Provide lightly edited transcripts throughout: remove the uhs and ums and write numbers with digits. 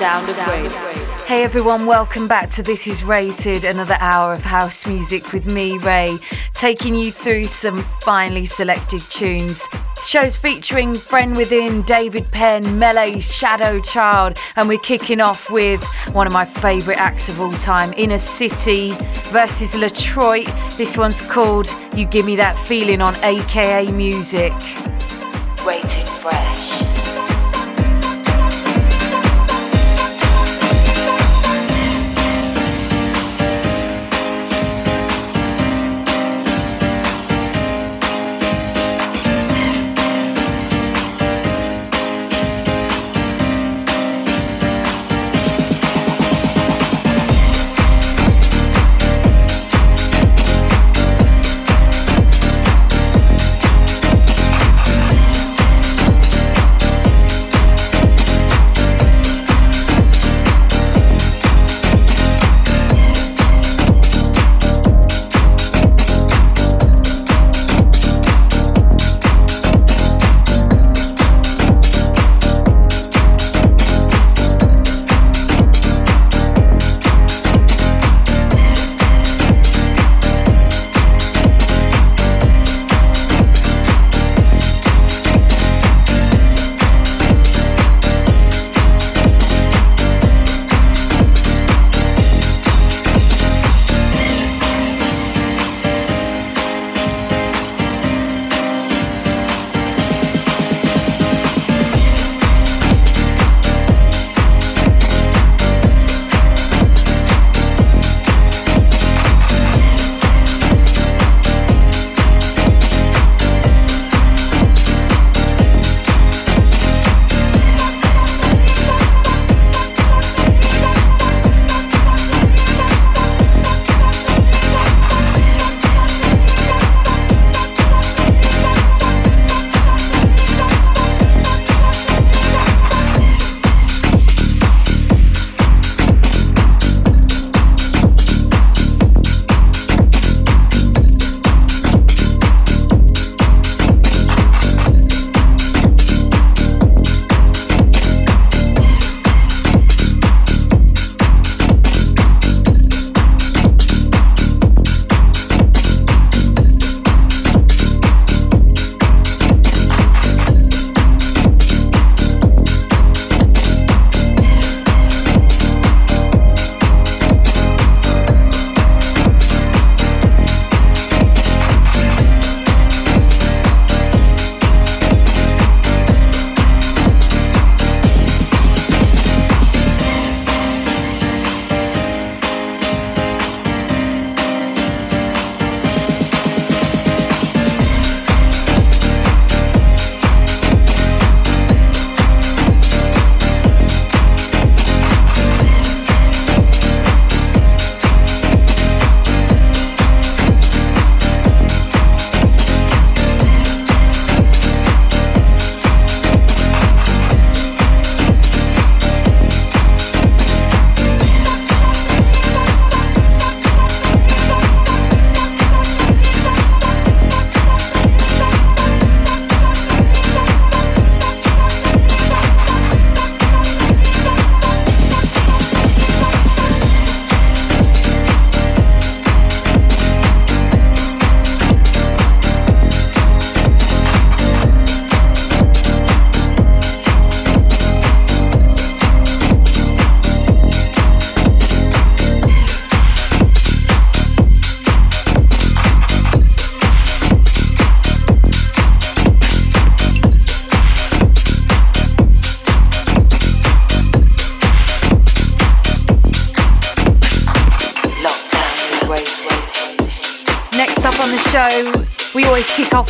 sound of Ray. Hey everyone, welcome back to This Is Rated, another hour of house music with me, Ray, taking you through some finely selected tunes. Shows featuring Friend Within, David Penn, Mele, Shadow Child, and we're kicking off with one of my favourite acts of all time, Inner City versus LaTroy. This one's called You Give Me That Feeling on AKA Music. Rated Fresh.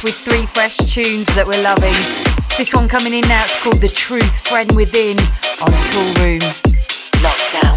With three fresh tunes that we're loving. This one coming in now, it's called The Truth, Friend Within on Tool Room. Lockdown.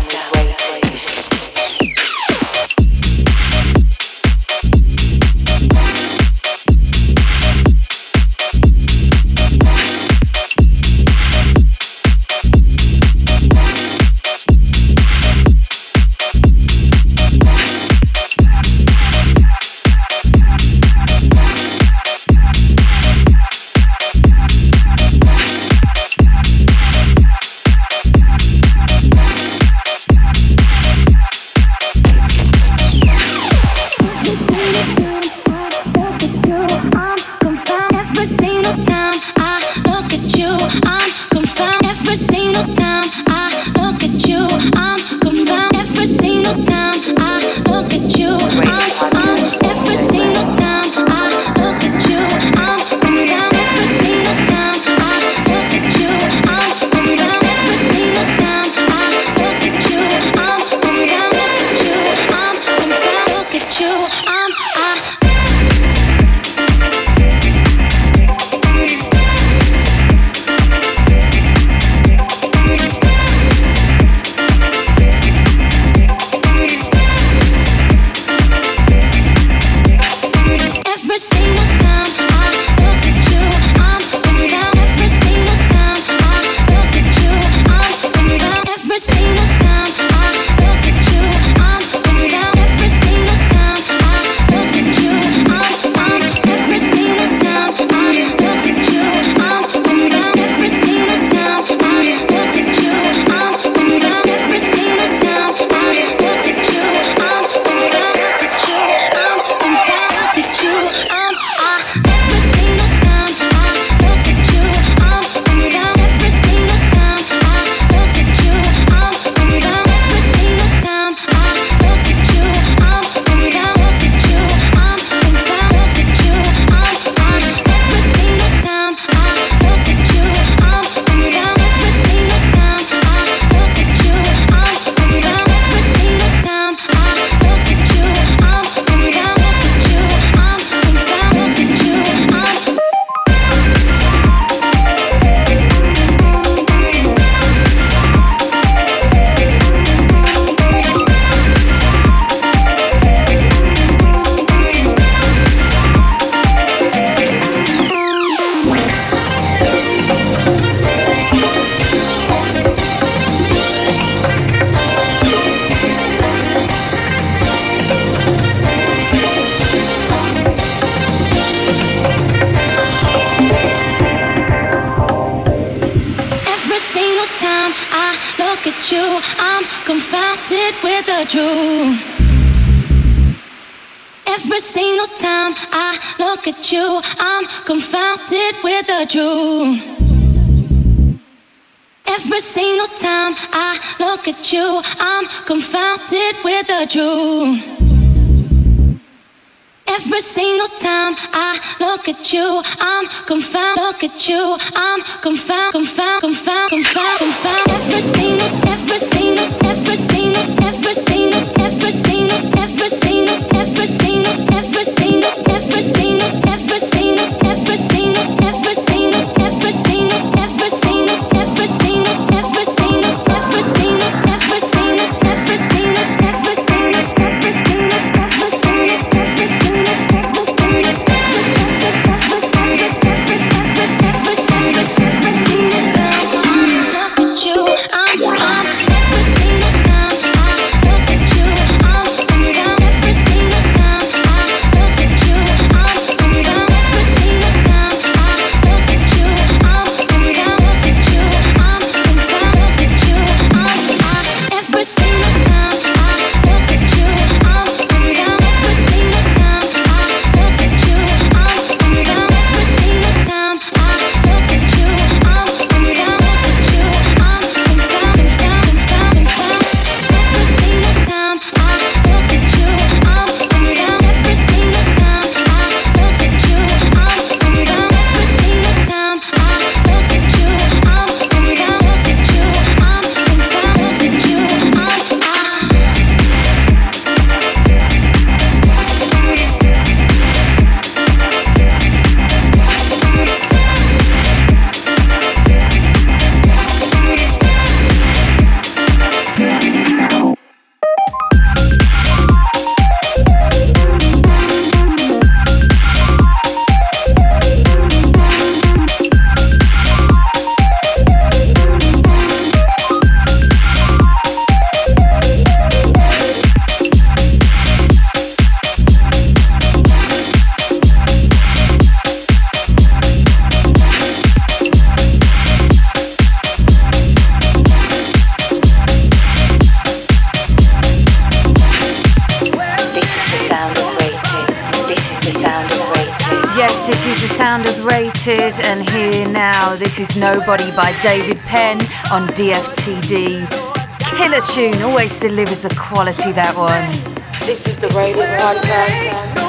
Rated, and here now, this is Nobody by David Penn on DFTD. Killer tune, always delivers the quality, that one. This is the Rated Podcast.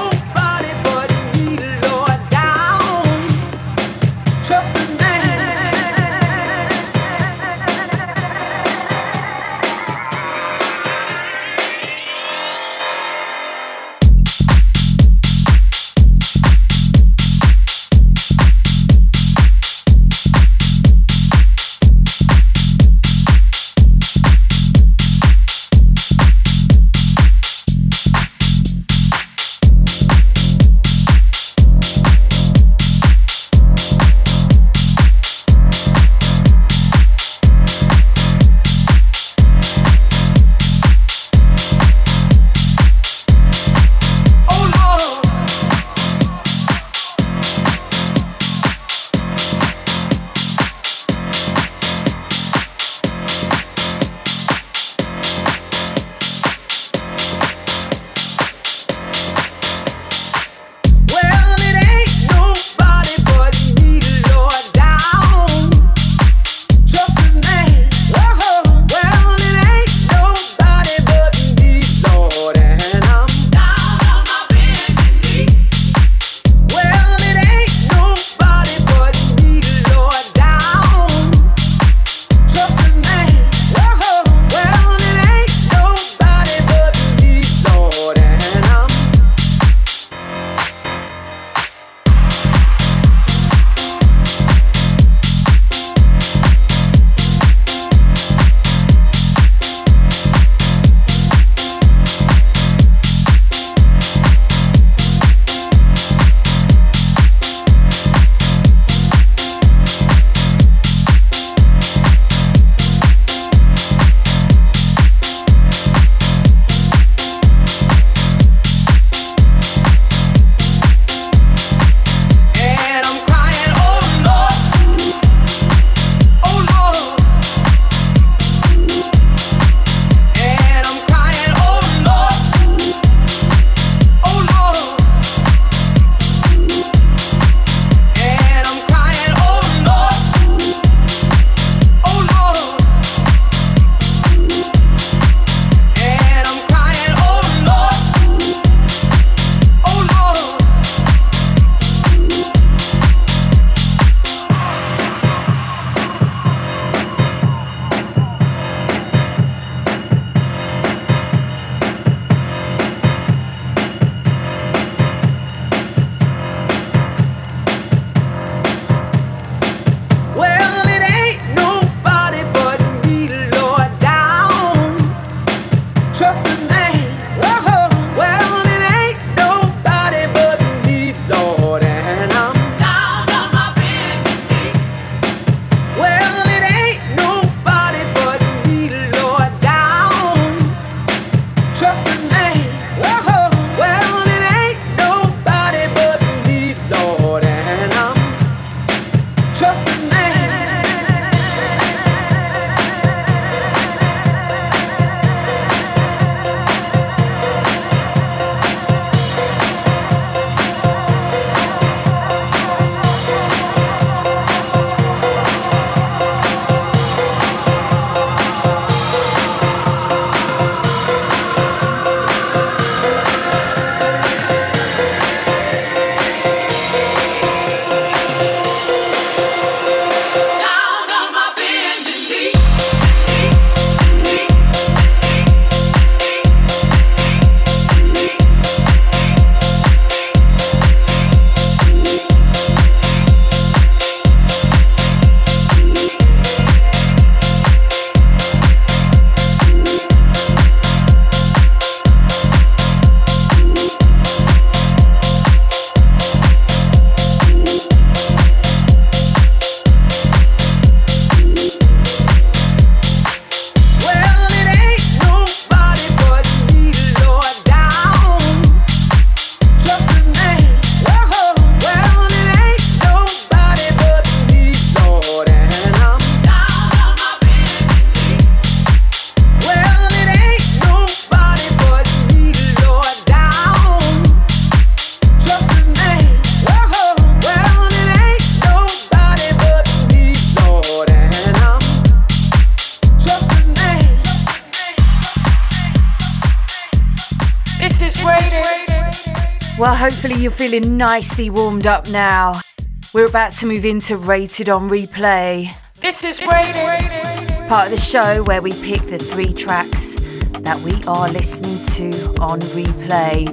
Well, hopefully you're feeling nicely warmed up now. We're about to move into Rated on Replay. This is Rated. Part of the show where we pick the 3 tracks that we are listening to on replay.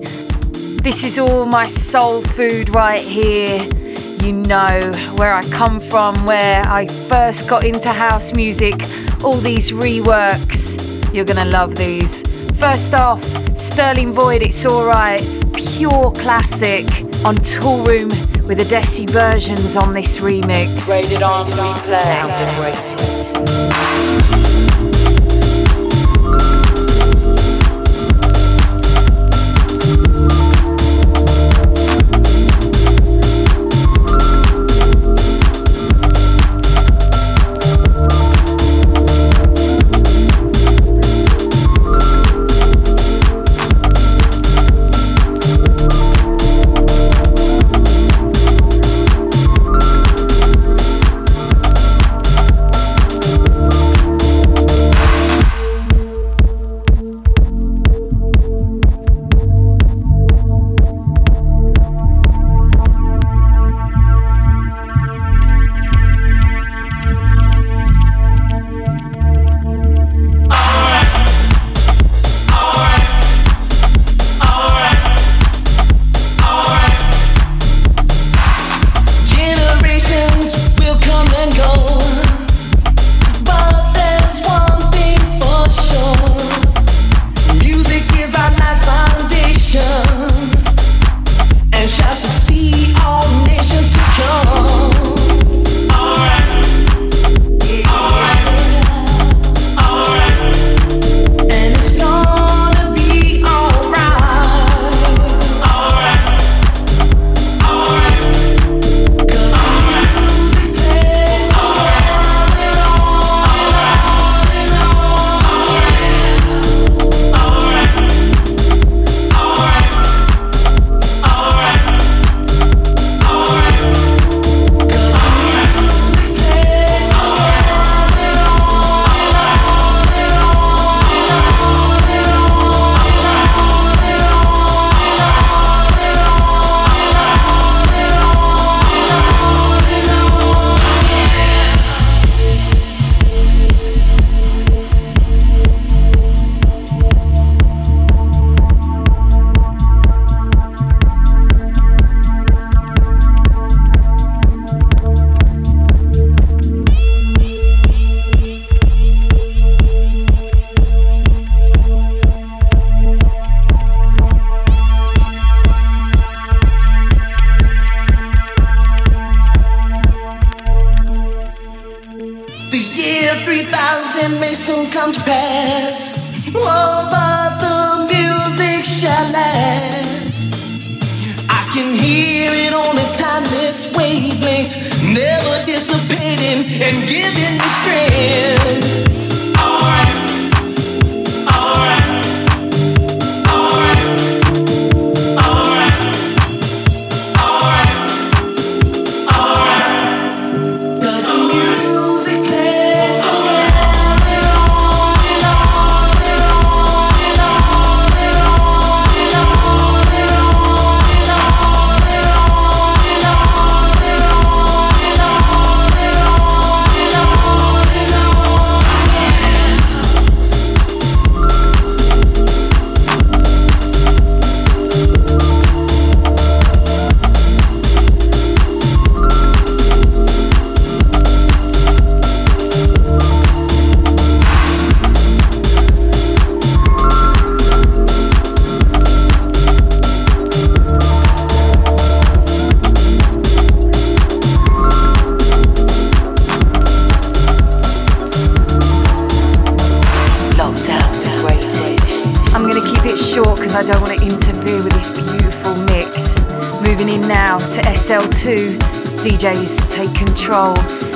This is all my soul food right here. You know where I come from, where I first got into house music, all these reworks. You're gonna love these. First off, Sterling Void, It's Alright, pure classic on Tool Room with Odessi versions on this remix. Rated on Replay. Sound and Rated.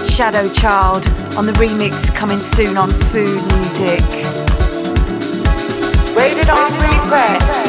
Shadow Child on the remix coming soon on Food Music. Rated on Replay.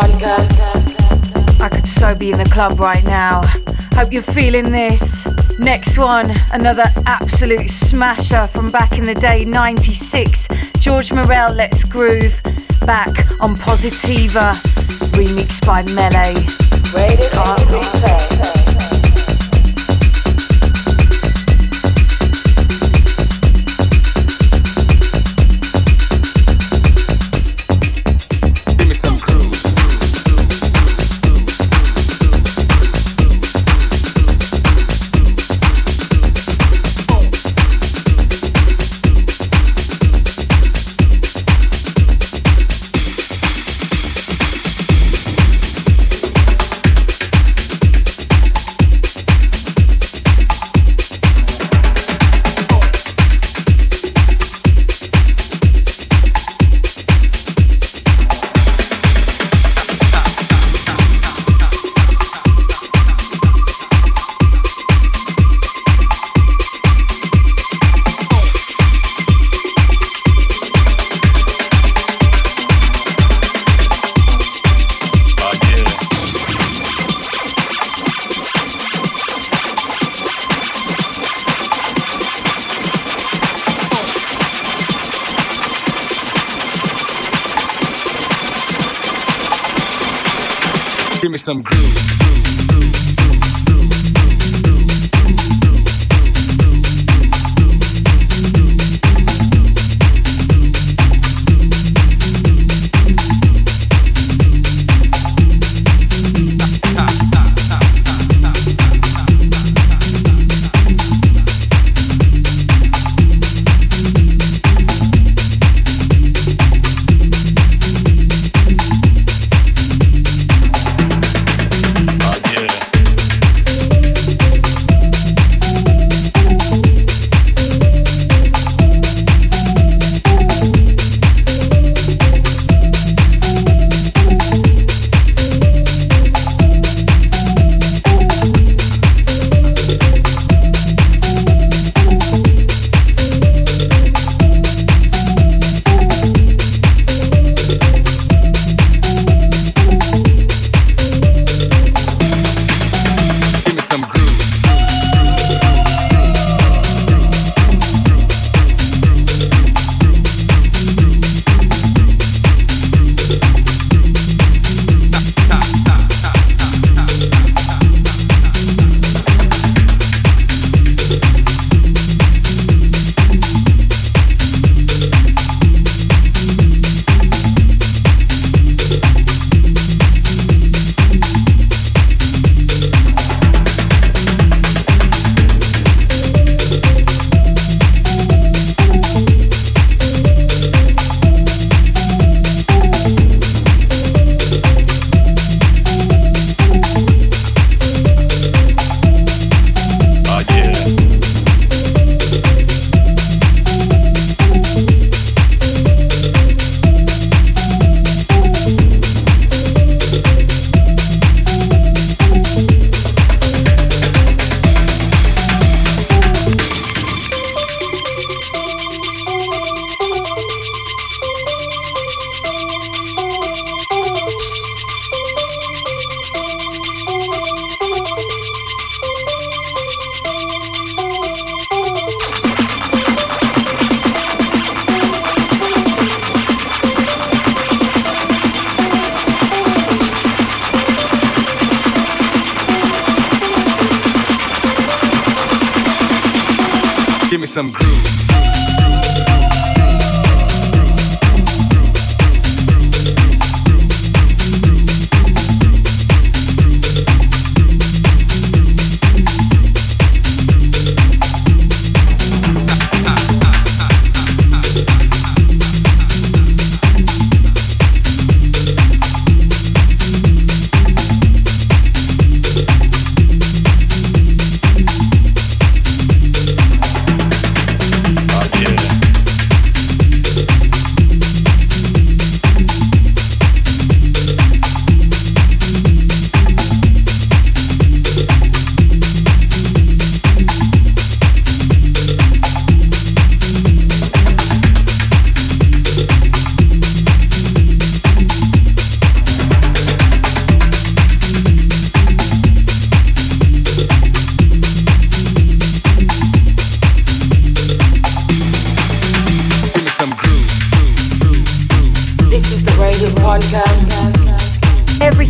podcast. I could so be in the club right now. Hope you're feeling this. Next one, another absolute smasher from back in the day, 96. George Morel, Let's Groove, back on Positiva, remixed by Mele. Rated R. Give me some groove.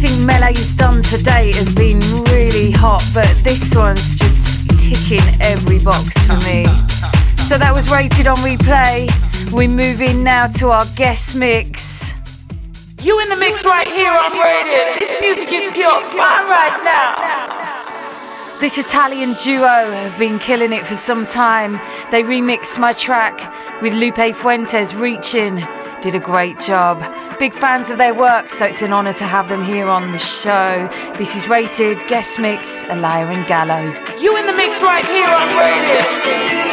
Everything Mele's done today has been really hot, but this one's just ticking every box for me. So that was Rated on Replay. We're moving now to our guest mix. You in the mix right here on Rated. This music is pure fun right now. This Italian duo have been killing it for some time. They remixed my track with Lupe Fuentes, Reaching. Did a great job. Big fans of their work, so it's an honour to have them here on the show. This is Rated, guest mix, Alaia and Gallo. You in the mix right here on Rated.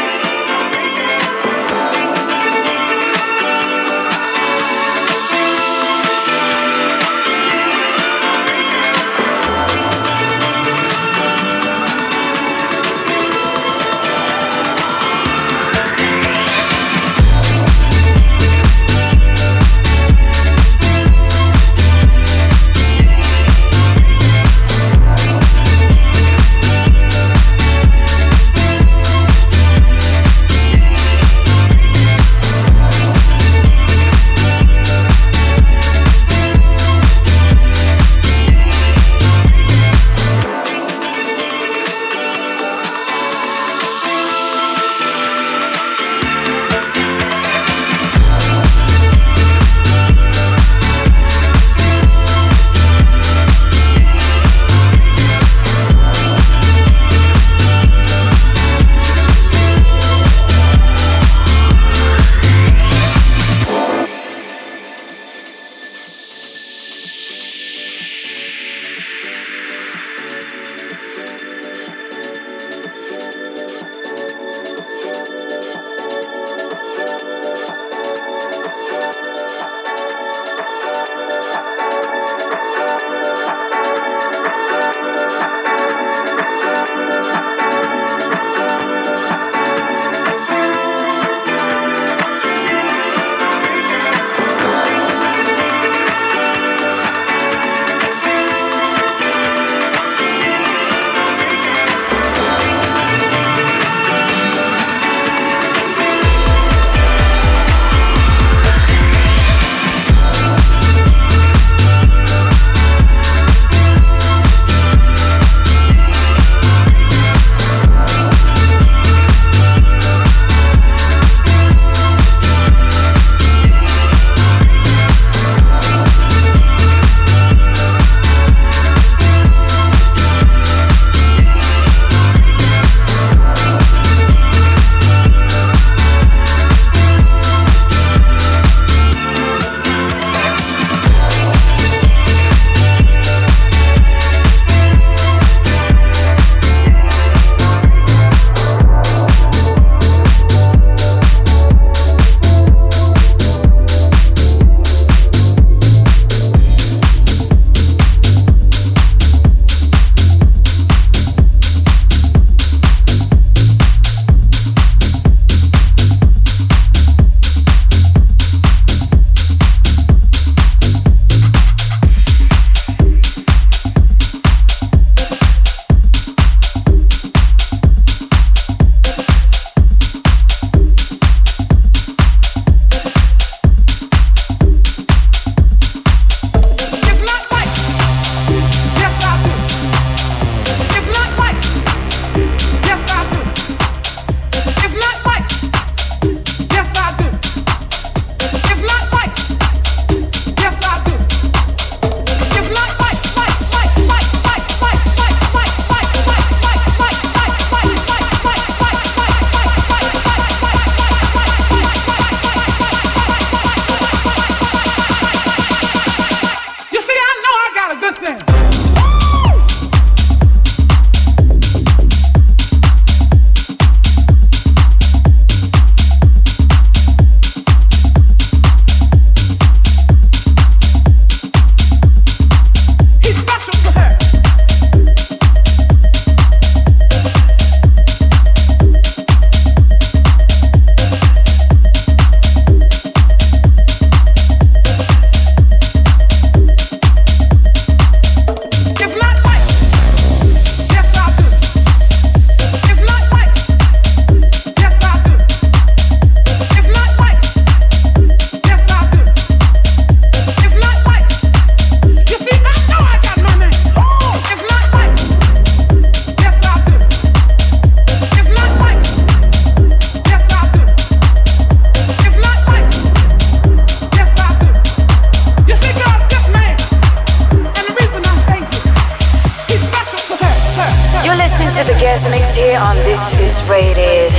to the guest mix here on This Is Rated.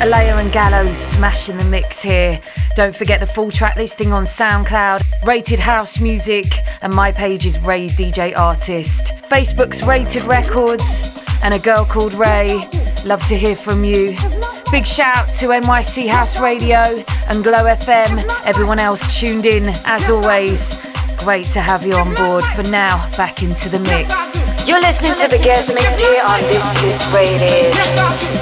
Alaia and Gallo smashing the mix here. Don't forget the full track listing on SoundCloud, Rated House Music, and my page is Ray DJ Artist. Facebook's Rated Records and A Girl Called Ray. Love to hear from you. Big shout to NYC House Radio and Glow FM. Everyone else tuned in, as always. Great to have you on board. For now, back into the mix. You're listening to the guest mix here on This Is Rated.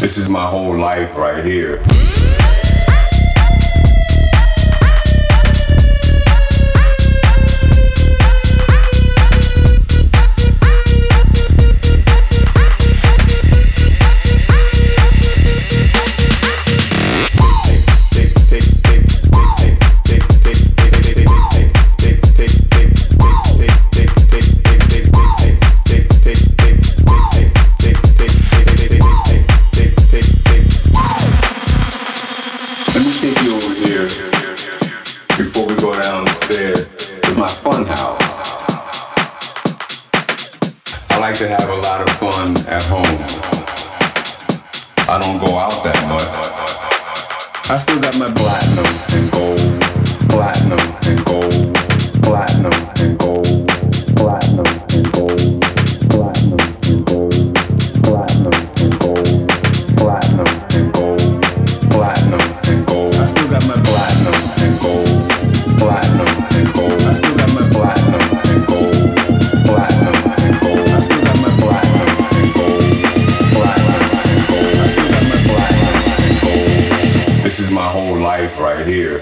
This is my whole life right here.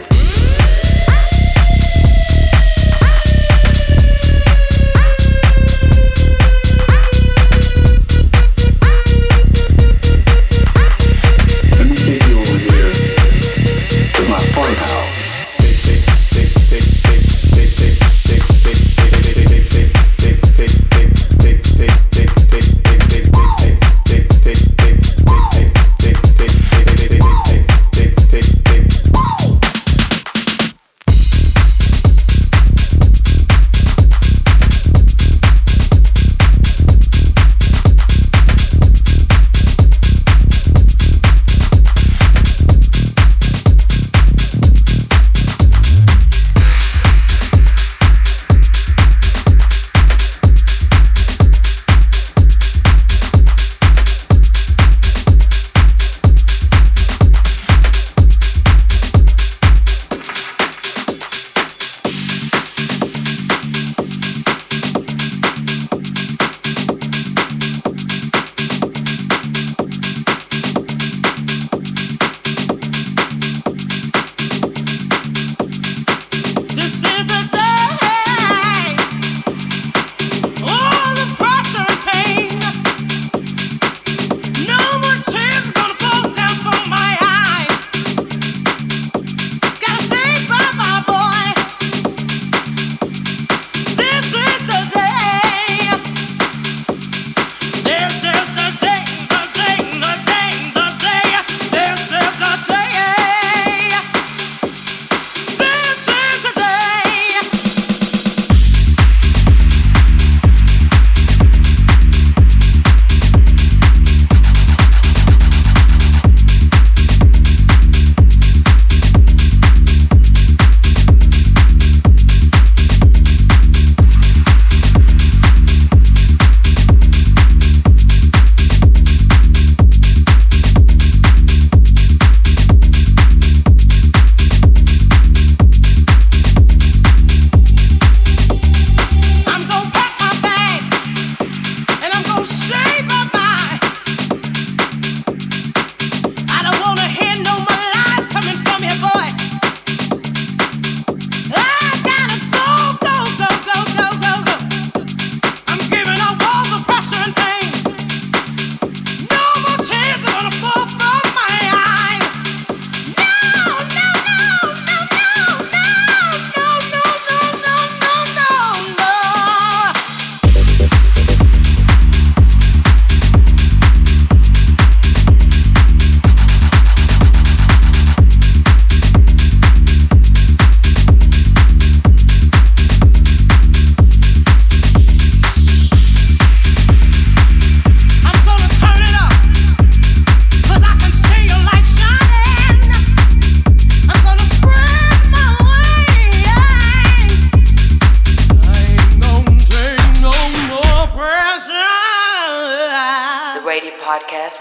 Brady podcast.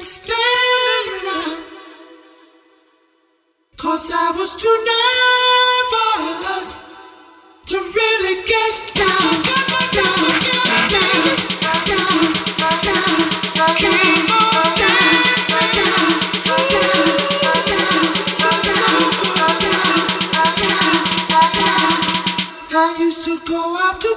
and staring up, 'cause I was too nervous to really get down, down. I used to go out to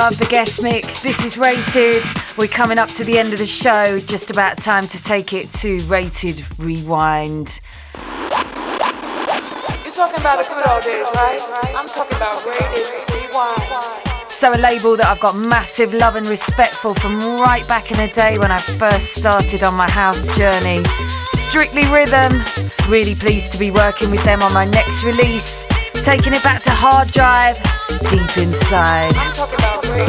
Love the guest mix. This is Rated. We're coming up to the end of the show. Just about time to take it to Rated Rewind. You're talking about the good old days, right? I'm talking about Rated Rewind. So a label that I've got massive love and respect for from right back in the day when I first started on my house journey. Strictly Rhythm. Really pleased to be working with them on my next release. Taking it back to hard drive. Deep inside. I'm talking about Ray.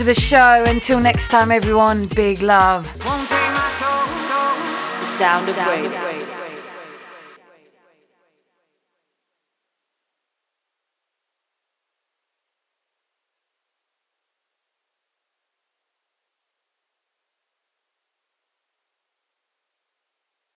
To the show. Until next time, everyone, big love. Won't take my soul, no. sound of Ray.